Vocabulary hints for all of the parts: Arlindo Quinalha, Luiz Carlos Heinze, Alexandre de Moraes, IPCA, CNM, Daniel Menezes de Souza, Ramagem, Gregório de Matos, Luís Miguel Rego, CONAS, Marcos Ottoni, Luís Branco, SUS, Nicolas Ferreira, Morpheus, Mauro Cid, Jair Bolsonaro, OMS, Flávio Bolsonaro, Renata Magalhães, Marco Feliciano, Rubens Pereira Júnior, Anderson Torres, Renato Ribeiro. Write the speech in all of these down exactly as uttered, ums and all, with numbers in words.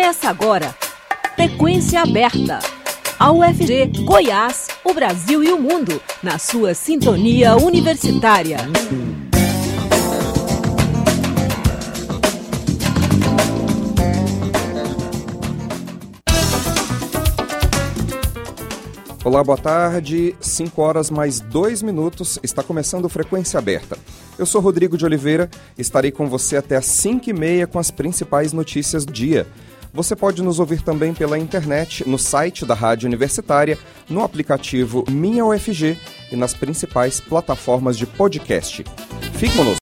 Começa agora, Frequência Aberta, a U F G, Goiás, o Brasil e o mundo, na sua sintonia universitária. Olá, boa tarde. cinco horas mais dois minutos. Está começando Frequência Aberta. Eu sou Rodrigo de Oliveira. Estarei com você até às cinco e meia com as principais notícias do dia. Você pode nos ouvir também pela internet, no site da Rádio Universitária, no aplicativo Minha U F G e nas principais plataformas de podcast. Fique conosco.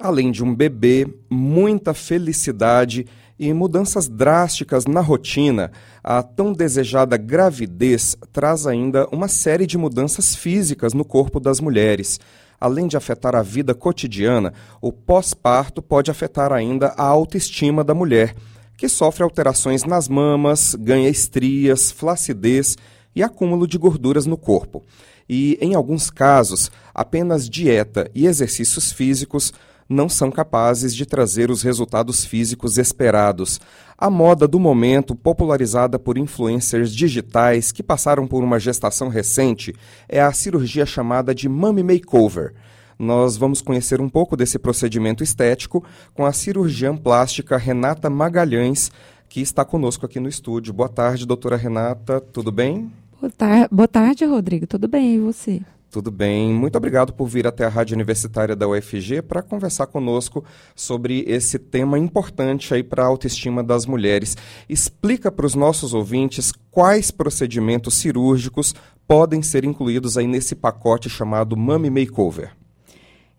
Além de um bebê, muita felicidade e mudanças drásticas na rotina, a tão desejada gravidez traz ainda uma série de mudanças físicas no corpo das mulheres. Além de afetar a vida cotidiana, o pós-parto pode afetar ainda a autoestima da mulher, que sofre alterações nas mamas, ganha estrias, flacidez e acúmulo de gorduras no corpo. E, em alguns casos, apenas dieta e exercícios físicos não são capazes de trazer os resultados físicos esperados. A moda do momento, popularizada por influencers digitais que passaram por uma gestação recente, é a cirurgia chamada de Mommy Makeover. Nós vamos conhecer um pouco desse procedimento estético com a cirurgiã plástica Renata Magalhães, que está conosco aqui no estúdio. Boa tarde, doutora Renata. Tudo bem? Boa tarde, boa tarde, Rodrigo. Tudo bem, e você? Tudo bem, muito obrigado por vir até a Rádio Universitária da U F G para conversar conosco sobre esse tema importante aí para a autoestima das mulheres. Explica para os nossos ouvintes quais procedimentos cirúrgicos podem ser incluídos aí nesse pacote chamado Mommy Makeover.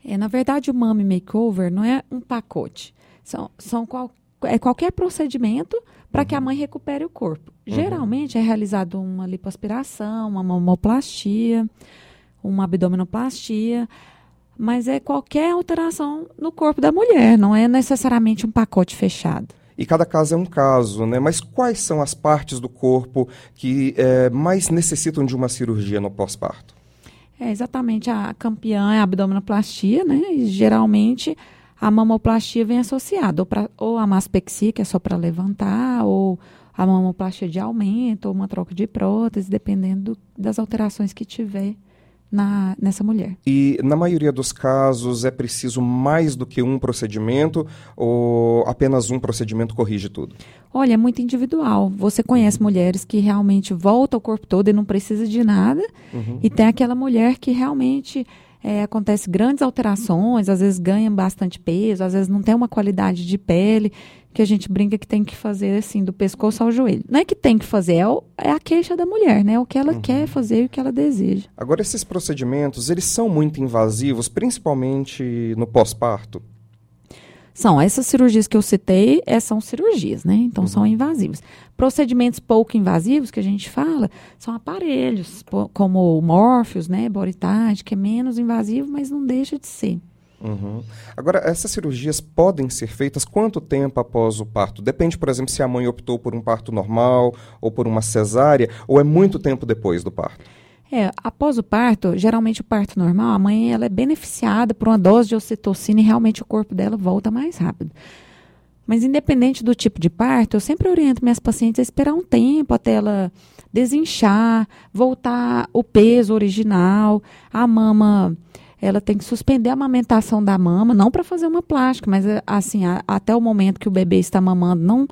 É, na verdade, o Mommy Makeover não é um pacote, são, são qual, é qualquer procedimento para que a mãe recupere o corpo. Uhum. Geralmente é realizado uma lipoaspiração, uma mamoplastia, uma abdominoplastia, mas é qualquer alteração no corpo da mulher, não é necessariamente um pacote fechado. E cada caso é um caso, né? Mas quais são as partes do corpo que é, mais necessitam de uma cirurgia no pós-parto? É exatamente, a campeã é a abdominoplastia, né? E geralmente a mamoplastia vem associada, ou, pra, ou a mastopexia, que é só para levantar, ou a mamoplastia de aumento, ou uma troca de prótese, dependendo do, das alterações que tiver Na, nessa mulher. E na maioria dos casos é preciso mais do que um procedimento ou apenas um procedimento corrige tudo? Olha, é muito individual. Você conhece mulheres que realmente voltam o corpo todo e não precisa de nada. Uhum. E tem aquela mulher que realmente é, acontece grandes alterações, às vezes ganha bastante peso, às vezes não tem uma qualidade de pele, que a gente brinca que tem que fazer assim, do pescoço ao joelho. Não é que tem que fazer, é, o, é a queixa da mulher, né? O que ela uhum. quer fazer e o que ela deseja. Agora, esses procedimentos, eles são muito invasivos, principalmente no pós-parto? São, essas cirurgias que eu citei, é, são cirurgias, né? Então, uhum. são invasivas. Procedimentos pouco invasivos, que a gente fala, são aparelhos, como o Morpheus, né? Boritage, que é menos invasivo, mas não deixa de ser. Uhum. Agora, essas cirurgias podem ser feitas quanto tempo após o parto? Depende, por exemplo, se a mãe optou por um parto normal ou por uma cesárea, ou é muito tempo depois do parto? É, após o parto, geralmente o parto normal, a mãe ela é beneficiada por uma dose de ocitocina e realmente o corpo dela volta mais rápido. Mas independente do tipo de parto, eu sempre oriento minhas pacientes a esperar um tempo até ela desinchar, voltar o peso original, a mama... Ela tem que suspender a amamentação da mama, não para fazer uma plástica, mas assim, a, até o momento que o bebê está mamando não,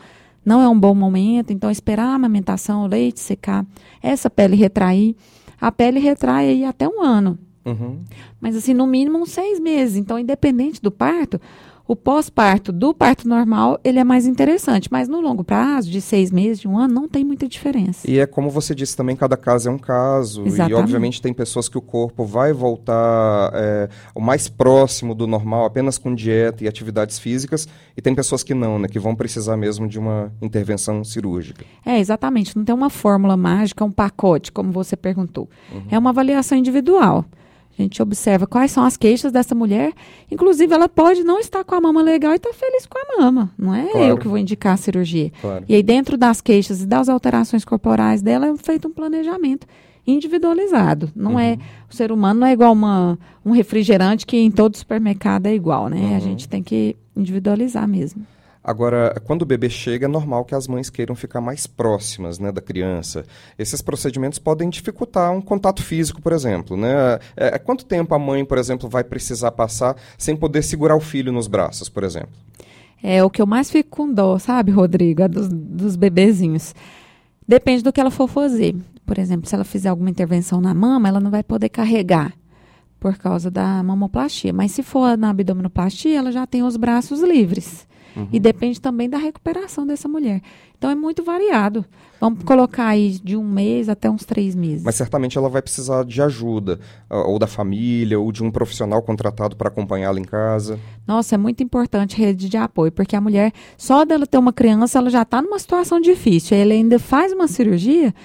não é um bom momento. Então, esperar a amamentação, o leite secar, essa pele retrair. A pele retrai aí até um ano. Uhum. Mas assim, no mínimo uns seis meses. Então, independente do parto, o pós-parto do parto normal, ele é mais interessante. Mas no longo prazo, de seis meses, de um ano, não tem muita diferença. E é como você disse também, cada caso é um caso. Exatamente. E, obviamente, tem pessoas que o corpo vai voltar é, o mais próximo do normal, apenas com dieta e atividades físicas. E tem pessoas que não, né? Que vão precisar mesmo de uma intervenção cirúrgica. É, exatamente. Não tem uma fórmula mágica, um pacote, como você perguntou. Uhum. É uma avaliação individual. A gente observa quais são as queixas dessa mulher. Inclusive, ela pode não estar com a mama legal e estar feliz com a mama. Não é claro. Eu que vou indicar a cirurgia. Claro. E aí, dentro das queixas e das alterações corporais dela, é feito um planejamento individualizado. Não uhum. é, o ser humano não é igual uma, um refrigerante que em todo supermercado é igual, né? Uhum. A gente tem que individualizar mesmo. Agora, quando o bebê chega, é normal que as mães queiram ficar mais próximas, né, da criança. Esses procedimentos podem dificultar um contato físico, por exemplo, né? É, quanto tempo a mãe, por exemplo, vai precisar passar sem poder segurar o filho nos braços, por exemplo? É o que eu mais fico com dó, sabe, Rodrigo? É dos, dos bebezinhos. Depende do que ela for fazer. Por exemplo, se ela fizer alguma intervenção na mama, ela não vai poder carregar por causa da mamoplastia. Mas se for na abdominoplastia, ela já tem os braços livres. Uhum. E depende também da recuperação dessa mulher. Então, é muito variado. Vamos colocar aí de um mês até uns três meses. Mas certamente ela vai precisar de ajuda, ou da família, ou de um profissional contratado para acompanhá-la em casa. Nossa, é muito importante rede de apoio, porque a mulher, só dela ter uma criança, ela já está numa situação difícil. Ela ainda faz uma cirurgia...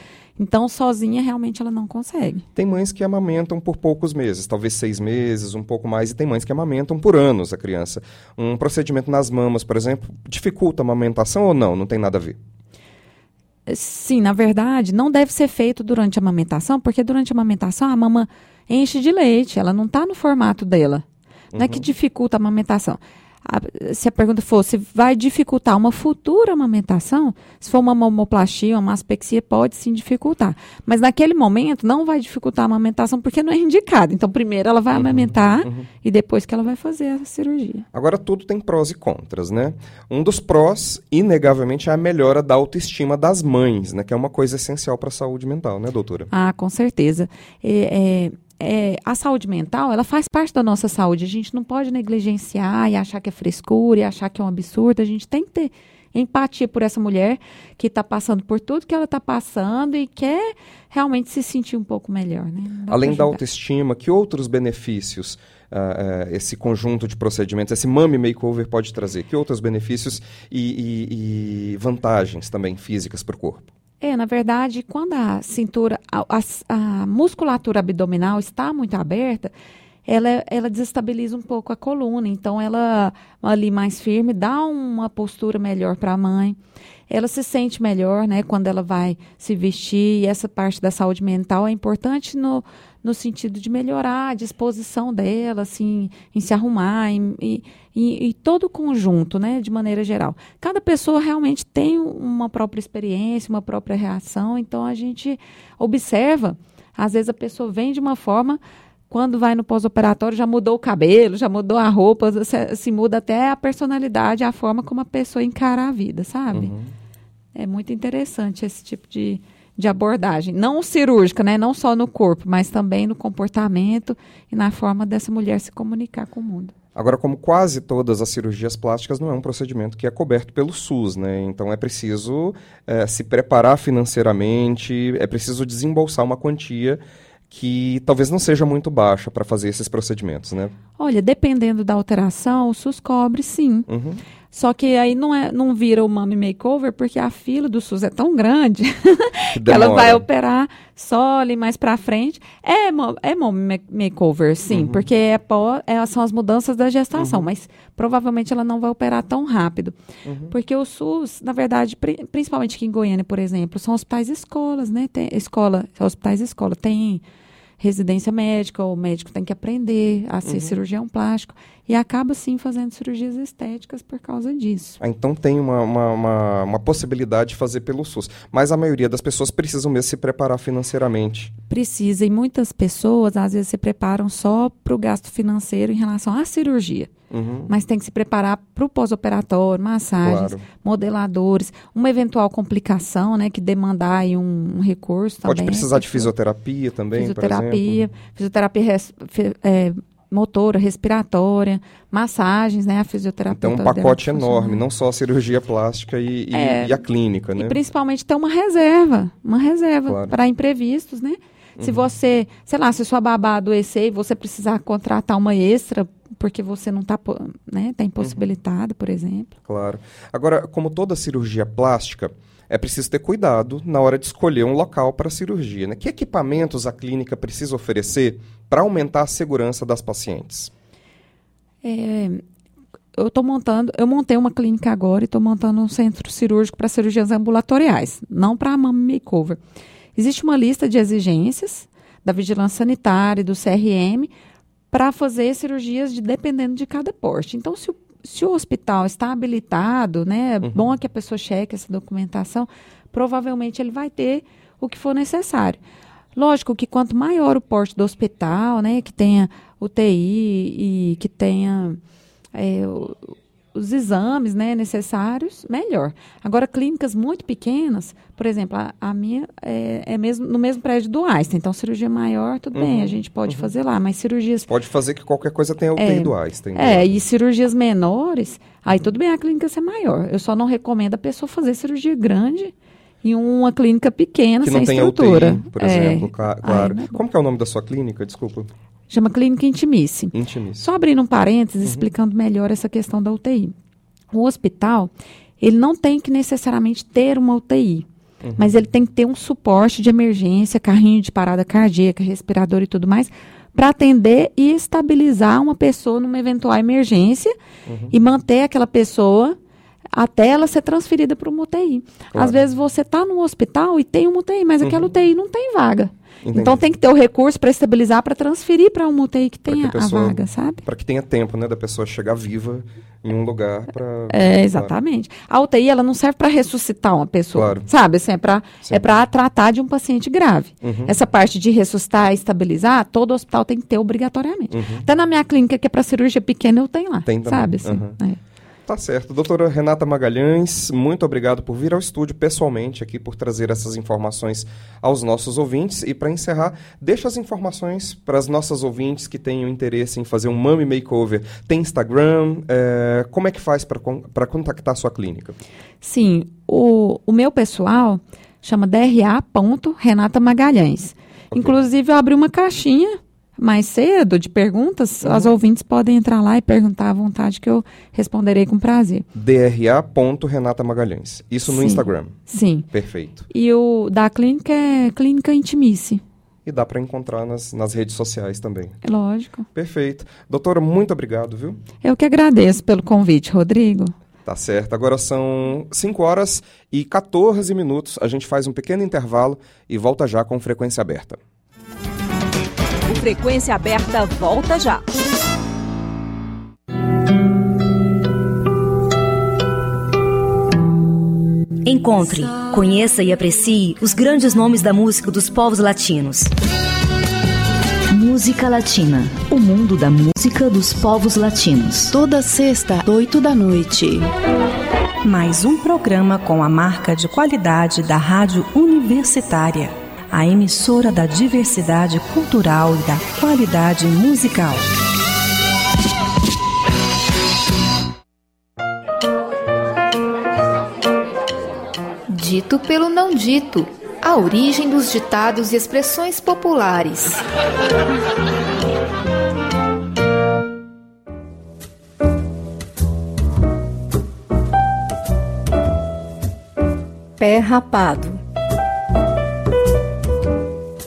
Então, sozinha, realmente, ela não consegue. Tem mães que amamentam por poucos meses, talvez seis meses, um pouco mais, e tem mães que amamentam por anos a criança. Um procedimento nas mamas, por exemplo, dificulta a amamentação ou não? Não tem nada a ver? Sim, na verdade, não deve ser feito durante a amamentação, porque durante a amamentação a mama enche de leite, ela não está no formato dela. Não uhum. é que dificulta a amamentação. A, se a pergunta fosse, vai dificultar uma futura amamentação? Se for uma mamoplastia, uma aspexia, pode sim dificultar. Mas naquele momento não vai dificultar a amamentação porque não é indicado. Então primeiro ela vai uhum, amamentar uhum. e depois que ela vai fazer a cirurgia. Agora tudo tem prós e contras, né? Um dos prós, inegavelmente, é a melhora da autoestima das mães, né? Que é uma coisa essencial para a saúde mental, né, doutora? Ah, com certeza. É... é... É, a saúde mental, ela faz parte da nossa saúde. A gente não pode negligenciar e achar que é frescura e achar que é um absurdo. A gente tem que ter empatia por essa mulher que está passando por tudo que ela está passando e quer realmente se sentir um pouco melhor, né? Além da autoestima, que outros benefícios uh, uh, esse conjunto de procedimentos, esse mommy makeover pode trazer? Que outros benefícios e, e, e vantagens também físicas para o corpo? É, na verdade, quando a cintura, a, a, a musculatura abdominal está muito aberta, ela, ela desestabiliza um pouco a coluna. Então, ela ali mais firme dá uma postura melhor para a mãe. Ela se sente melhor, né, quando ela vai se vestir. E essa parte da saúde mental é importante no, no sentido de melhorar a disposição dela, assim, em se arrumar, em, em, em, em todo o conjunto, né, de maneira geral. Cada pessoa realmente tem uma própria experiência, uma própria reação. Então, a gente observa. Às vezes, a pessoa vem de uma forma... Quando vai no pós-operatório, já mudou o cabelo, já mudou a roupa, se, se muda até a personalidade, a forma como a pessoa encara a vida, sabe? Uhum. É muito interessante esse tipo de, de abordagem. Não cirúrgica, né? Não só no corpo, mas também no comportamento e na forma dessa mulher se comunicar com o mundo. Agora, como quase todas as cirurgias plásticas, não é um procedimento que é coberto pelo SUS, né? Então, é preciso é, se preparar financeiramente, é preciso desembolsar uma quantia que talvez não seja muito baixa para fazer esses procedimentos, né? Olha, dependendo da alteração, o SUS cobre, sim. Uhum. Só que aí não, é, não vira o mommy makeover, porque a fila do SUS é tão grande que, que ela vai operar só ali mais para frente. É, é mommy makeover, sim, uhum. porque é pó, é, são as mudanças da gestação, uhum. mas provavelmente ela não vai operar tão rápido. Uhum. Porque o SUS, na verdade, pri- principalmente aqui em Goiânia, por exemplo, são hospitais-escolas, né? Tem escola, hospitais-escola, tem... residência médica, o médico tem que aprender a ser uhum. cirurgião plástico e acaba, sim, fazendo cirurgias estéticas por causa disso. Ah, então tem uma, uma, uma, uma possibilidade de fazer pelo SUS, mas a maioria das pessoas precisam mesmo se preparar financeiramente. Precisa, e muitas pessoas, às vezes, se preparam só para o gasto financeiro em relação à cirurgia. Uhum. Mas tem que se preparar para o pós-operatório, massagens, claro. Modeladores, uma eventual complicação, né, que demandar aí um, um recurso também. Pode precisar é, de fisioterapia também, fisioterapia, por exemplo. Fisioterapia res, fi, é, motora, respiratória, massagens, né, a fisioterapia. Então, um pacote enorme, não só a cirurgia plástica e, e, é, e a clínica, né? E principalmente ter uma reserva, uma reserva claro. Para imprevistos, né? Uhum. Se você, sei lá, se sua babá adoecer e você precisar contratar uma extra, porque você não está, né, tá impossibilitado, uhum. por exemplo. Claro. Agora, como toda cirurgia plástica, é preciso ter cuidado na hora de escolher um local para a cirurgia, né? Que equipamentos a clínica precisa oferecer para aumentar a segurança das pacientes? É, eu estou montando, eu montei uma clínica agora e estou montando um centro cirúrgico para cirurgias ambulatoriais, não para a mommy makeover. Existe uma lista de exigências da vigilância sanitária e do C R M para fazer cirurgias de, dependendo de cada porte. Então, se o, se o hospital está habilitado, né, é uhum. bom que a pessoa cheque essa documentação, provavelmente ele vai ter o que for necessário. Lógico que quanto maior o porte do hospital, né, que tenha U T I e que tenha é, o, os exames, né, necessários, melhor. Agora, clínicas muito pequenas, por exemplo, a, a minha é, é mesmo, no mesmo prédio do Einstein, então cirurgia maior, tudo uhum, bem, a gente pode uhum. fazer lá, mas cirurgias... Pode fazer que qualquer coisa tenha U T I é, do Einstein. É, né? E cirurgias menores, aí tudo bem a clínica ser maior. Eu só não recomendo a pessoa fazer cirurgia grande em uma clínica pequena, que sem estrutura. U T I, por é. exemplo, claro. Ai, como que é o nome da sua clínica? Desculpa. Chama Clínica Intimice. Intimice. Só abrindo um parênteses, uhum. explicando melhor essa questão da U T I. O hospital, ele não tem que necessariamente ter uma U T I, uhum. mas ele tem que ter um suporte de emergência, carrinho de parada cardíaca, respirador e tudo mais, para atender e estabilizar uma pessoa numa eventual emergência uhum. e manter aquela pessoa até ela ser transferida para uma U T I. Claro. Às vezes você está no hospital e tem uma U T I, mas uhum. aquela U T I não tem vaga. Entendi. Então tem que ter o recurso para estabilizar, para transferir para uma U T I que tenha que a, pessoa, a vaga, sabe? Para que tenha tempo, né, da pessoa chegar viva em um lugar para... É, exatamente. A U T I, ela não serve para ressuscitar uma pessoa, claro. sabe? Assim, é para é para tratar de um paciente grave. Uhum. Essa parte de ressuscitar e estabilizar, todo hospital tem que ter obrigatoriamente. Uhum. Até na minha clínica, que é para cirurgia pequena, eu tenho lá, tem sabe? Assim, uhum. é. Tá certo. Doutora Renata Magalhães, muito obrigado por vir ao estúdio pessoalmente aqui, por trazer essas informações aos nossos ouvintes. E para encerrar, deixa as informações para as nossas ouvintes que tenham interesse em fazer um Mommy Makeover. Tem Instagram, é, como é que faz para contactar a sua clínica? Sim, o, o meu pessoal chama D R A ponto Renata Magalhães. Okay. Inclusive, eu abri uma caixinha mais cedo, de perguntas, uhum. as ouvintes podem entrar lá e perguntar à vontade que eu responderei com prazer. D R A ponto Renata Magalhães. Isso no sim, Instagram. Sim. Perfeito. E o da clínica é Clínica Intimice. E dá para encontrar nas, nas redes sociais também. É lógico. Perfeito. Doutora, muito obrigado, viu? Eu que agradeço pelo convite, Rodrigo. Tá certo. Agora são cinco horas e quatorze minutos. A gente faz um pequeno intervalo e volta já com Frequência Aberta. Frequência Aberta volta já. Encontre, conheça e aprecie os grandes nomes da música dos povos latinos. Música Latina, o mundo da música dos povos latinos. Toda sexta, oito da noite. Mais um programa com a marca de qualidade da Rádio Universitária, a emissora da diversidade cultural e da qualidade musical. Dito pelo não dito, a origem dos ditados e expressões populares. Pé rapado.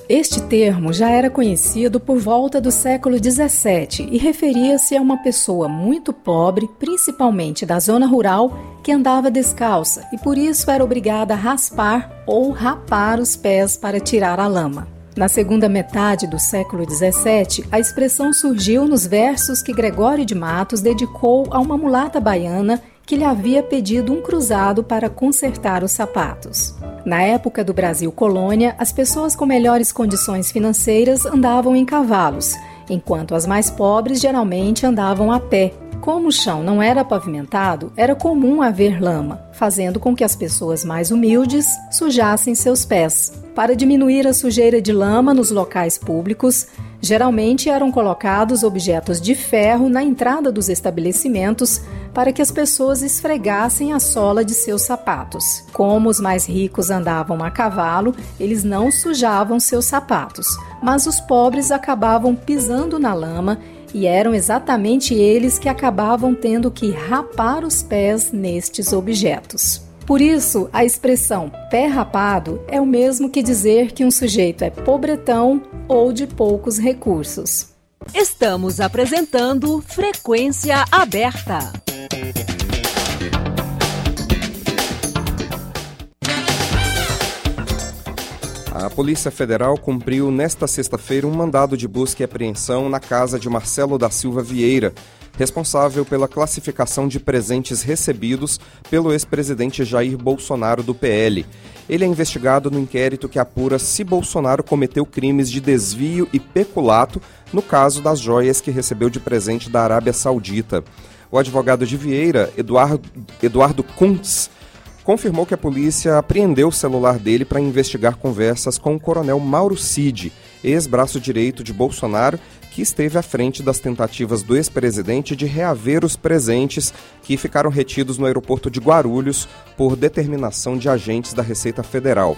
Este termo já era conhecido por volta do século dezessete e referia-se a uma pessoa muito pobre, principalmente da zona rural, que andava descalça e por isso era obrigada a raspar ou rapar os pés para tirar a lama. Na segunda metade do século dezessete, a expressão surgiu nos versos que Gregório de Matos dedicou a uma mulata baiana que lhe havia pedido um cruzado para consertar os sapatos. Na época do Brasil colônia, as pessoas com melhores condições financeiras andavam em cavalos, enquanto as mais pobres geralmente andavam a pé. Como o chão não era pavimentado, era comum haver lama, fazendo com que as pessoas mais humildes sujassem seus pés. Para diminuir a sujeira de lama nos locais públicos, geralmente eram colocados objetos de ferro na entrada dos estabelecimentos para que as pessoas esfregassem a sola de seus sapatos. Como os mais ricos andavam a cavalo, eles não sujavam seus sapatos, mas os pobres acabavam pisando na lama e eram exatamente eles que acabavam tendo que rapar os pés nestes objetos. Por isso, a expressão pé rapado é o mesmo que dizer que um sujeito é pobretão ou de poucos recursos. Estamos apresentando Frequência Aberta. A Polícia Federal cumpriu nesta sexta-feira um mandado de busca e apreensão na casa de Marcelo da Silva Vieira, responsável pela classificação de presentes recebidos pelo ex-presidente Jair Bolsonaro do P L. Ele é investigado no inquérito que apura se Bolsonaro cometeu crimes de desvio e peculato no caso das joias que recebeu de presente da Arábia Saudita. O advogado de Vieira, Eduard, Eduard Kuntz, confirmou que a polícia apreendeu o celular dele para investigar conversas com o coronel Mauro Cid, ex-braço direito de Bolsonaro, que esteve à frente das tentativas do ex-presidente de reaver os presentes que ficaram retidos no aeroporto de Guarulhos por determinação de agentes da Receita Federal.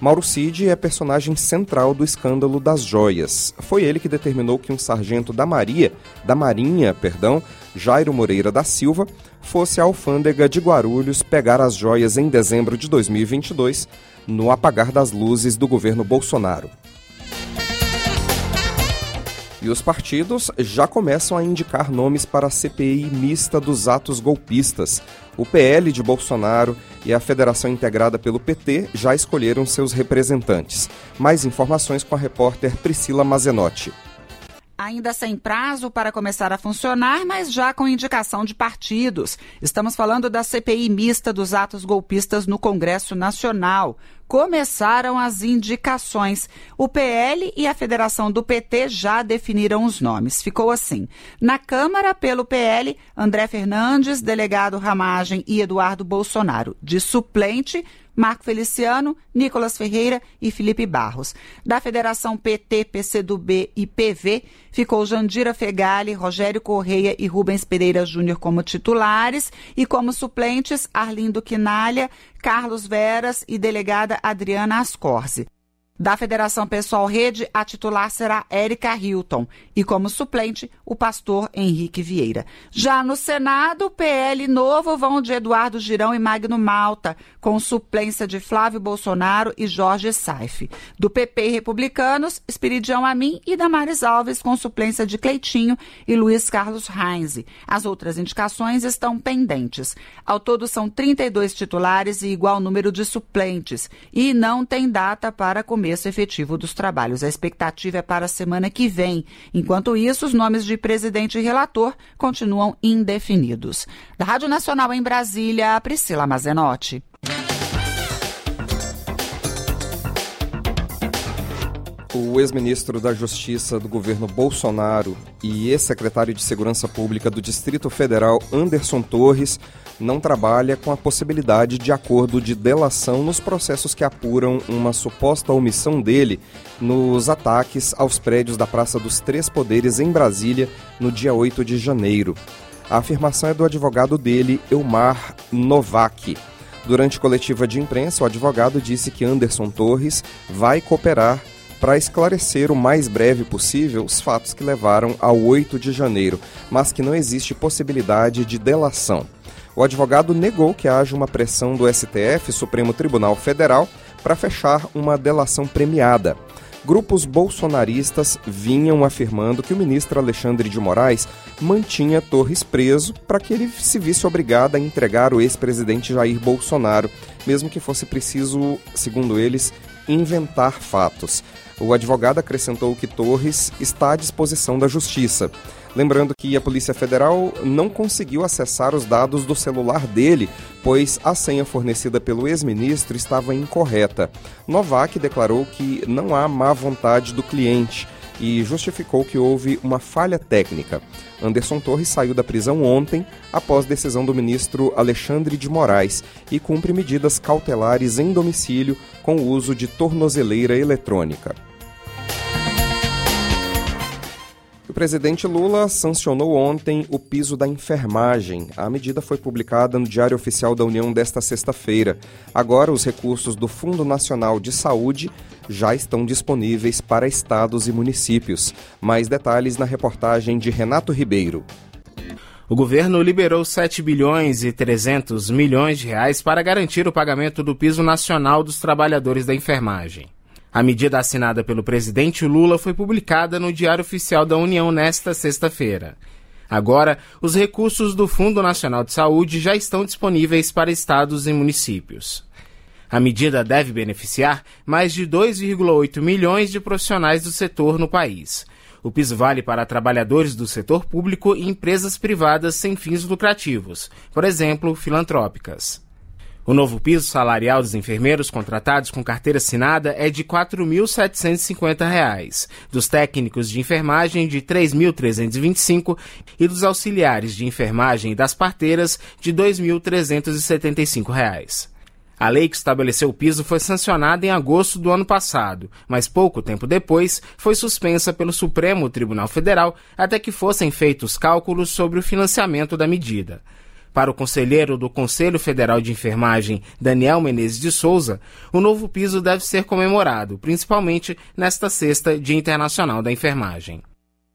Mauro Cid é personagem central do escândalo das joias. Foi ele que determinou que um sargento da Maria, da Marinha, perdão, Jairo Moreira da Silva, fosse à alfândega de Guarulhos pegar as joias em dezembro de dois mil e vinte e dois, no apagar das luzes do governo Bolsonaro. E os partidos já começam a indicar nomes para a C P I mista dos atos golpistas. O P L de Bolsonaro e a Federação integrada pelo P T já escolheram seus representantes. Mais informações com a repórter Priscila Mazenotti. Ainda sem prazo para começar a funcionar, mas já com indicação de partidos. Estamos falando da C P I mista dos atos golpistas no Congresso Nacional. Começaram as indicações. O P L e a Federação do P T já definiram os nomes. Ficou assim. Na Câmara, pelo P L, André Fernandes, delegado Ramagem e Eduardo Bolsonaro. De suplente, Marco Feliciano, Nicolas Ferreira e Felipe Barros. Da Federação P T, P C do B e P V, ficou Jandira Feghali, Rogério Correia e Rubens Pereira Júnior como titulares e como suplentes Arlindo Quinalha, Carlos Veras e delegada Adriana Ascorzi. Da Federação Pessoal Rede, a titular será Erika Hilton e, como suplente, o pastor Henrique Vieira. Já no Senado, o P L novo vão de Eduardo Girão e Magno Malta, com suplência de Flávio Bolsonaro e Jorge Saif. Do P P e Republicanos, Espiridião Amin e Damares Alves, com suplência de Cleitinho e Luiz Carlos Heinze. As outras indicações estão pendentes. Ao todo, são trinta e dois titulares e igual número de suplentes. E não tem data para começar efetivo dos trabalhos. A expectativa é para a semana que vem. Enquanto isso, os nomes de presidente e relator continuam indefinidos. Da Rádio Nacional em Brasília, Priscila Mazenotti. O ex-ministro da Justiça do governo Bolsonaro e ex-secretário de Segurança Pública do Distrito Federal, Anderson Torres, não trabalha com a possibilidade de acordo de delação nos processos que apuram uma suposta omissão dele nos ataques aos prédios da Praça dos Três Poderes em Brasília no dia oito de janeiro. A afirmação é do advogado dele, Elmar Novak. Durante coletiva de imprensa, o advogado disse que Anderson Torres vai cooperar para esclarecer o mais breve possível os fatos que levaram ao oito de janeiro, mas que não existe possibilidade de delação. O advogado negou que haja uma pressão do S T F, Supremo Tribunal Federal, para fechar uma delação premiada. Grupos bolsonaristas vinham afirmando que o ministro Alexandre de Moraes mantinha Torres preso para que ele se visse obrigado a entregar o ex-presidente Jair Bolsonaro, mesmo que fosse preciso, segundo eles, inventar fatos. O advogado acrescentou que Torres está à disposição da Justiça. Lembrando que a Polícia Federal não conseguiu acessar os dados do celular dele, pois a senha fornecida pelo ex-ministro estava incorreta. Novak declarou que não há má vontade do cliente e justificou que houve uma falha técnica. Anderson Torres saiu da prisão ontem, após decisão do ministro Alexandre de Moraes, e cumpre medidas cautelares em domicílio com o uso de tornozeleira eletrônica. O presidente Lula sancionou ontem o piso da enfermagem. A medida foi publicada no Diário Oficial da União desta sexta-feira. Agora, os recursos do Fundo Nacional de Saúde já estão disponíveis para estados e municípios. Mais detalhes na reportagem de Renato Ribeiro. O governo liberou sete bilhões e trezentos milhões de reais para garantir o pagamento do piso nacional dos trabalhadores da enfermagem. A medida assinada pelo presidente Lula foi publicada no Diário Oficial da União nesta sexta-feira. Agora, os recursos do Fundo Nacional de Saúde já estão disponíveis para estados e municípios. A medida deve beneficiar mais de dois vírgula oito milhões de profissionais do setor no país. O piso vale para trabalhadores do setor público e empresas privadas sem fins lucrativos, por exemplo, filantrópicas. O novo piso salarial dos enfermeiros contratados com carteira assinada é de quatro mil setecentos e cinquenta reais, dos técnicos de enfermagem de três mil trezentos e vinte e cinco reais e dos auxiliares de enfermagem e das parteiras de dois mil trezentos e setenta e cinco reais. A lei que estabeleceu o piso foi sancionada em agosto do ano passado, mas pouco tempo depois foi suspensa pelo Supremo Tribunal Federal até que fossem feitos cálculos sobre o financiamento da medida. Para o conselheiro do Conselho Federal de Enfermagem, Daniel Menezes de Souza, o novo piso deve ser comemorado, principalmente nesta sexta, Dia Internacional da Enfermagem.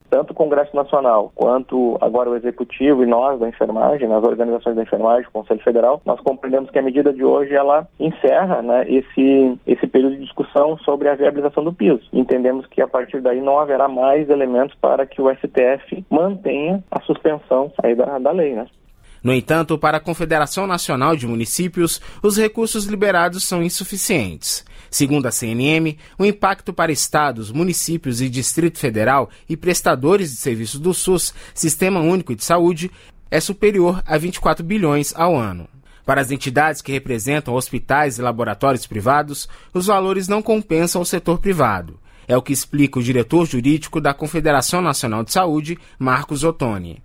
Tanto o Congresso Nacional quanto agora o Executivo e nós da enfermagem, nas organizações da enfermagem, o Conselho Federal, nós compreendemos que a medida de hoje ela encerra, né, esse, esse período de discussão sobre a viabilização do piso. Entendemos que a partir daí não haverá mais elementos para que o S T F mantenha a suspensão aí da, da lei, né? No entanto, para a Confederação Nacional de Municípios, os recursos liberados são insuficientes. Segundo a C N M, o impacto para estados, municípios e Distrito Federal e prestadores de serviços do SUS, Sistema Único de Saúde, é superior a vinte e quatro bilhões ao ano. Para as entidades que representam hospitais e laboratórios privados, os valores não compensam o setor privado. É o que explica o diretor jurídico da Confederação Nacional de Saúde, Marcos Ottoni.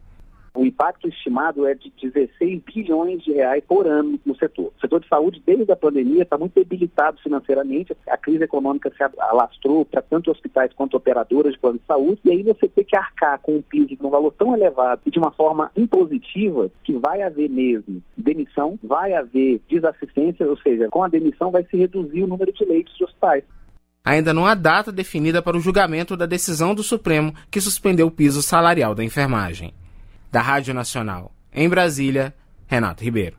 O impacto estimado é de dezesseis bilhões de reais por ano no setor. O setor de saúde, desde a pandemia, está muito debilitado financeiramente. A crise econômica se alastrou para tanto hospitais quanto operadoras de plano de saúde. E aí você tem que arcar com um piso de um valor tão elevado e de uma forma impositiva que vai haver mesmo demissão, vai haver desassistência, ou seja, com a demissão vai se reduzir o número de leitos de hospitais. Ainda não há data definida para o julgamento da decisão do Supremo que suspendeu o piso salarial da enfermagem. Da Rádio Nacional, em Brasília, Renato Ribeiro.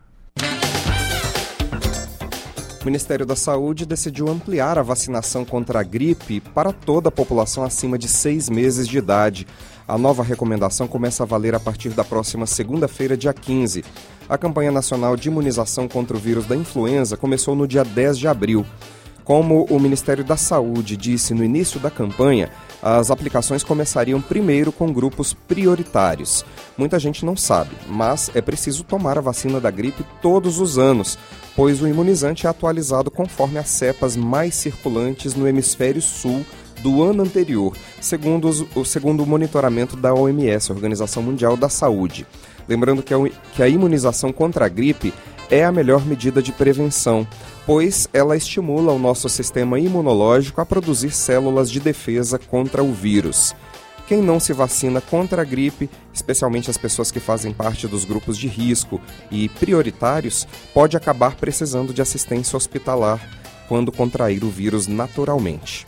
O Ministério da Saúde decidiu ampliar a vacinação contra a gripe para toda a população acima de seis meses de idade. A nova recomendação começa a valer a partir da próxima segunda-feira, dia quinze. A campanha nacional de imunização contra o vírus da influenza começou no dia dez de abril. Como o Ministério da Saúde disse no início da campanha, as aplicações começariam primeiro com grupos prioritários. Muita gente não sabe, mas é preciso tomar a vacina da gripe todos os anos, pois o imunizante é atualizado conforme as cepas mais circulantes no hemisfério sul do ano anterior, segundo, os, segundo o monitoramento da O M S, Organização Mundial da Saúde. Lembrando que a, que a imunização contra a gripe é a melhor medida de prevenção, pois ela estimula o nosso sistema imunológico a produzir células de defesa contra o vírus. Quem não se vacina contra a gripe, especialmente as pessoas que fazem parte dos grupos de risco e prioritários, pode acabar precisando de assistência hospitalar quando contrair o vírus naturalmente.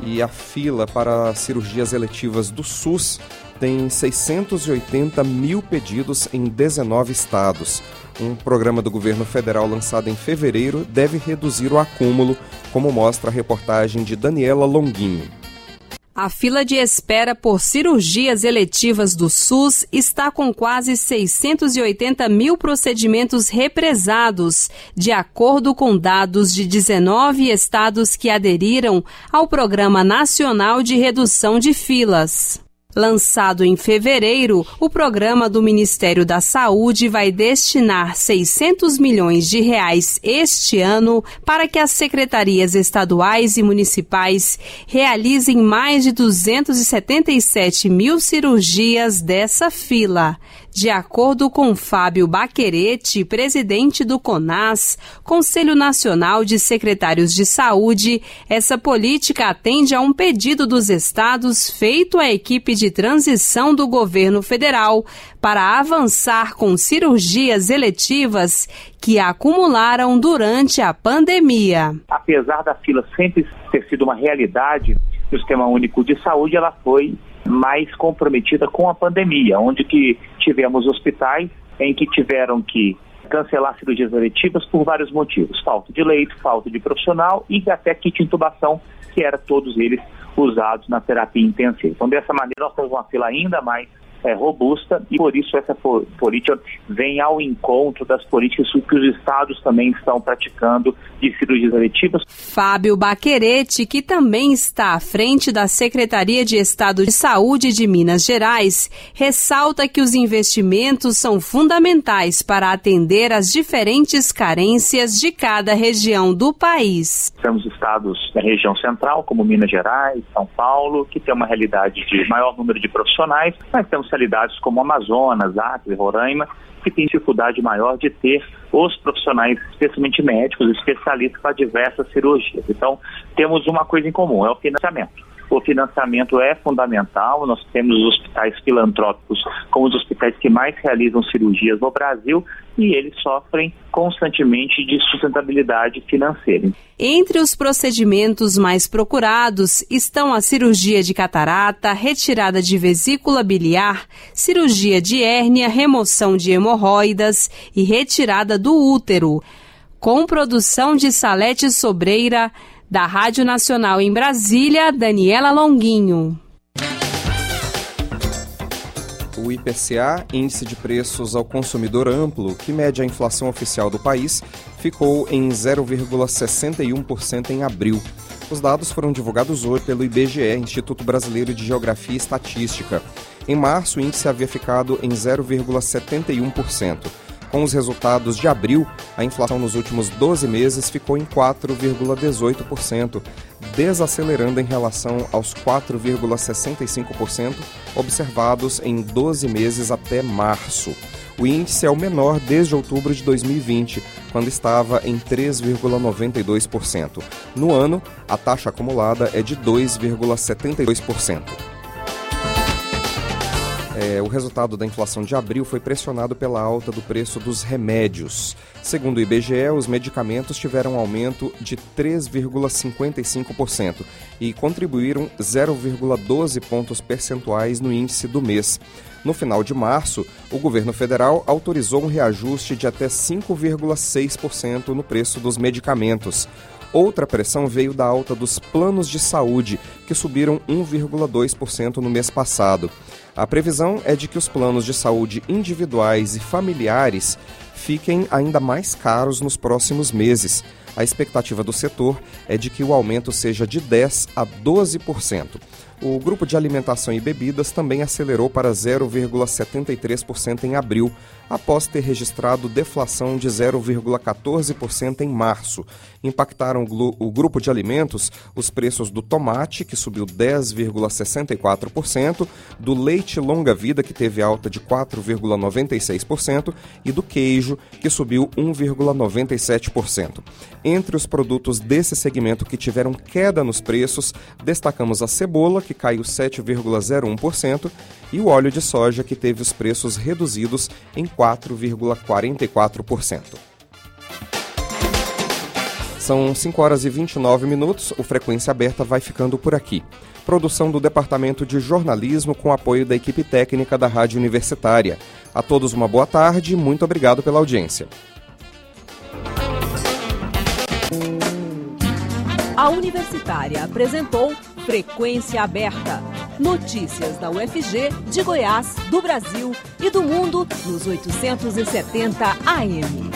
E a fila para cirurgias eletivas do SUS tem seiscentos e oitenta mil pedidos em dezenove estados. Um programa do governo federal lançado em fevereiro deve reduzir o acúmulo, como mostra a reportagem de Daniela Longuinho. A fila de espera por cirurgias eletivas do SUS está com quase seiscentos e oitenta mil procedimentos represados, de acordo com dados de dezenove estados que aderiram ao Programa Nacional de Redução de Filas. Lançado em fevereiro, o programa do Ministério da Saúde vai destinar seiscentos milhões de reais este ano para que as secretarias estaduais e municipais realizem mais de duzentos e setenta e sete mil cirurgias dessa fila. De acordo com Fábio Baquerete, presidente do CONAS, Conselho Nacional de Secretários de Saúde, essa política atende a um pedido dos estados feito à equipe de transição do governo federal para avançar com cirurgias eletivas que acumularam durante a pandemia. Apesar da fila sempre ter sido uma realidade do Sistema Único de Saúde, ela foi mais comprometida com a pandemia, onde que tivemos hospitais em que tiveram que cancelar cirurgias eletivas por vários motivos, falta de leito, falta de profissional e até kit de intubação, que eram todos eles usados na terapia intensiva. Então, dessa maneira, nós temos uma fila ainda mais é, robusta, e por isso essa política vem ao encontro das políticas que os estados também estão praticando de cirurgias eletivas. Fábio Baquerete, que também está à frente da Secretaria de Estado de Saúde de Minas Gerais, ressalta que os investimentos são fundamentais para atender as diferentes carências de cada região do país. Temos estados da região central, como Minas Gerais, São Paulo, que tem uma realidade de maior número de profissionais, mas temos realidades como Amazonas, Acre, Roraima, que tem dificuldade maior de ter os profissionais, especialmente médicos, especialistas para diversas cirurgias. Então, temos uma coisa em comum, é o financiamento. O financiamento é fundamental, nós temos os hospitais filantrópicos como os hospitais que mais realizam cirurgias no Brasil e eles sofrem constantemente de sustentabilidade financeira. Entre os procedimentos mais procurados estão a cirurgia de catarata, retirada de vesícula biliar, cirurgia de hérnia, remoção de hemorroidas e retirada do útero. Com produção de Salete Sobreira, da Rádio Nacional em Brasília, Daniela Longuinho. O I P C A, Índice de Preços ao Consumidor Amplo, que mede a inflação oficial do país, ficou em zero vírgula sessenta e um por cento em abril. Os dados foram divulgados hoje pelo I B G E, Instituto Brasileiro de Geografia e Estatística. Em março, o índice havia ficado em zero vírgula setenta e um por cento. Com os resultados de abril, a inflação nos últimos doze meses ficou em quatro vírgula dezoito por cento, desacelerando em relação aos quatro vírgula sessenta e cinco por cento observados em doze meses até março. O índice é o menor desde outubro de dois mil e vinte, quando estava em três vírgula noventa e dois por cento. No ano, a taxa acumulada é de dois vírgula setenta e dois por cento. É, o resultado da inflação de abril foi pressionado pela alta do preço dos remédios. Segundo o I B G E, os medicamentos tiveram um aumento de três vírgula cinquenta e cinco por cento e contribuíram zero vírgula doze pontos percentuais no índice do mês. No final de março, o governo federal autorizou um reajuste de até cinco vírgula seis por cento no preço dos medicamentos. Outra pressão veio da alta dos planos de saúde, que subiram um vírgula dois por cento no mês passado. A previsão é de que os planos de saúde individuais e familiares fiquem ainda mais caros nos próximos meses. A expectativa do setor é de que o aumento seja de dez a doze por cento. O grupo de alimentação e bebidas também acelerou para zero vírgula setenta e três por cento em abril, após ter registrado deflação de zero vírgula quatorze por cento em março. Impactaram o grupo de alimentos os preços do tomate, que subiu dez vírgula sessenta e quatro por cento, do leite longa-vida, que teve alta de quatro vírgula noventa e seis por cento, e do queijo, que subiu um vírgula noventa e sete por cento. Entre os produtos desse segmento que tiveram queda nos preços, destacamos a cebola, que caiu sete vírgula zero um por cento, e o óleo de soja, que teve os preços reduzidos em quatro vírgula quarenta e quatro por cento. São cinco horas e vinte e nove minutos, o Frequência Aberta vai ficando por aqui. Produção do Departamento de Jornalismo com apoio da equipe técnica da Rádio Universitária. A todos uma boa tarde e muito obrigado pela audiência. A Universitária apresentou Frequência Aberta. Notícias da U F G, de Goiás, do Brasil e do mundo nos oitocentos e setenta A M.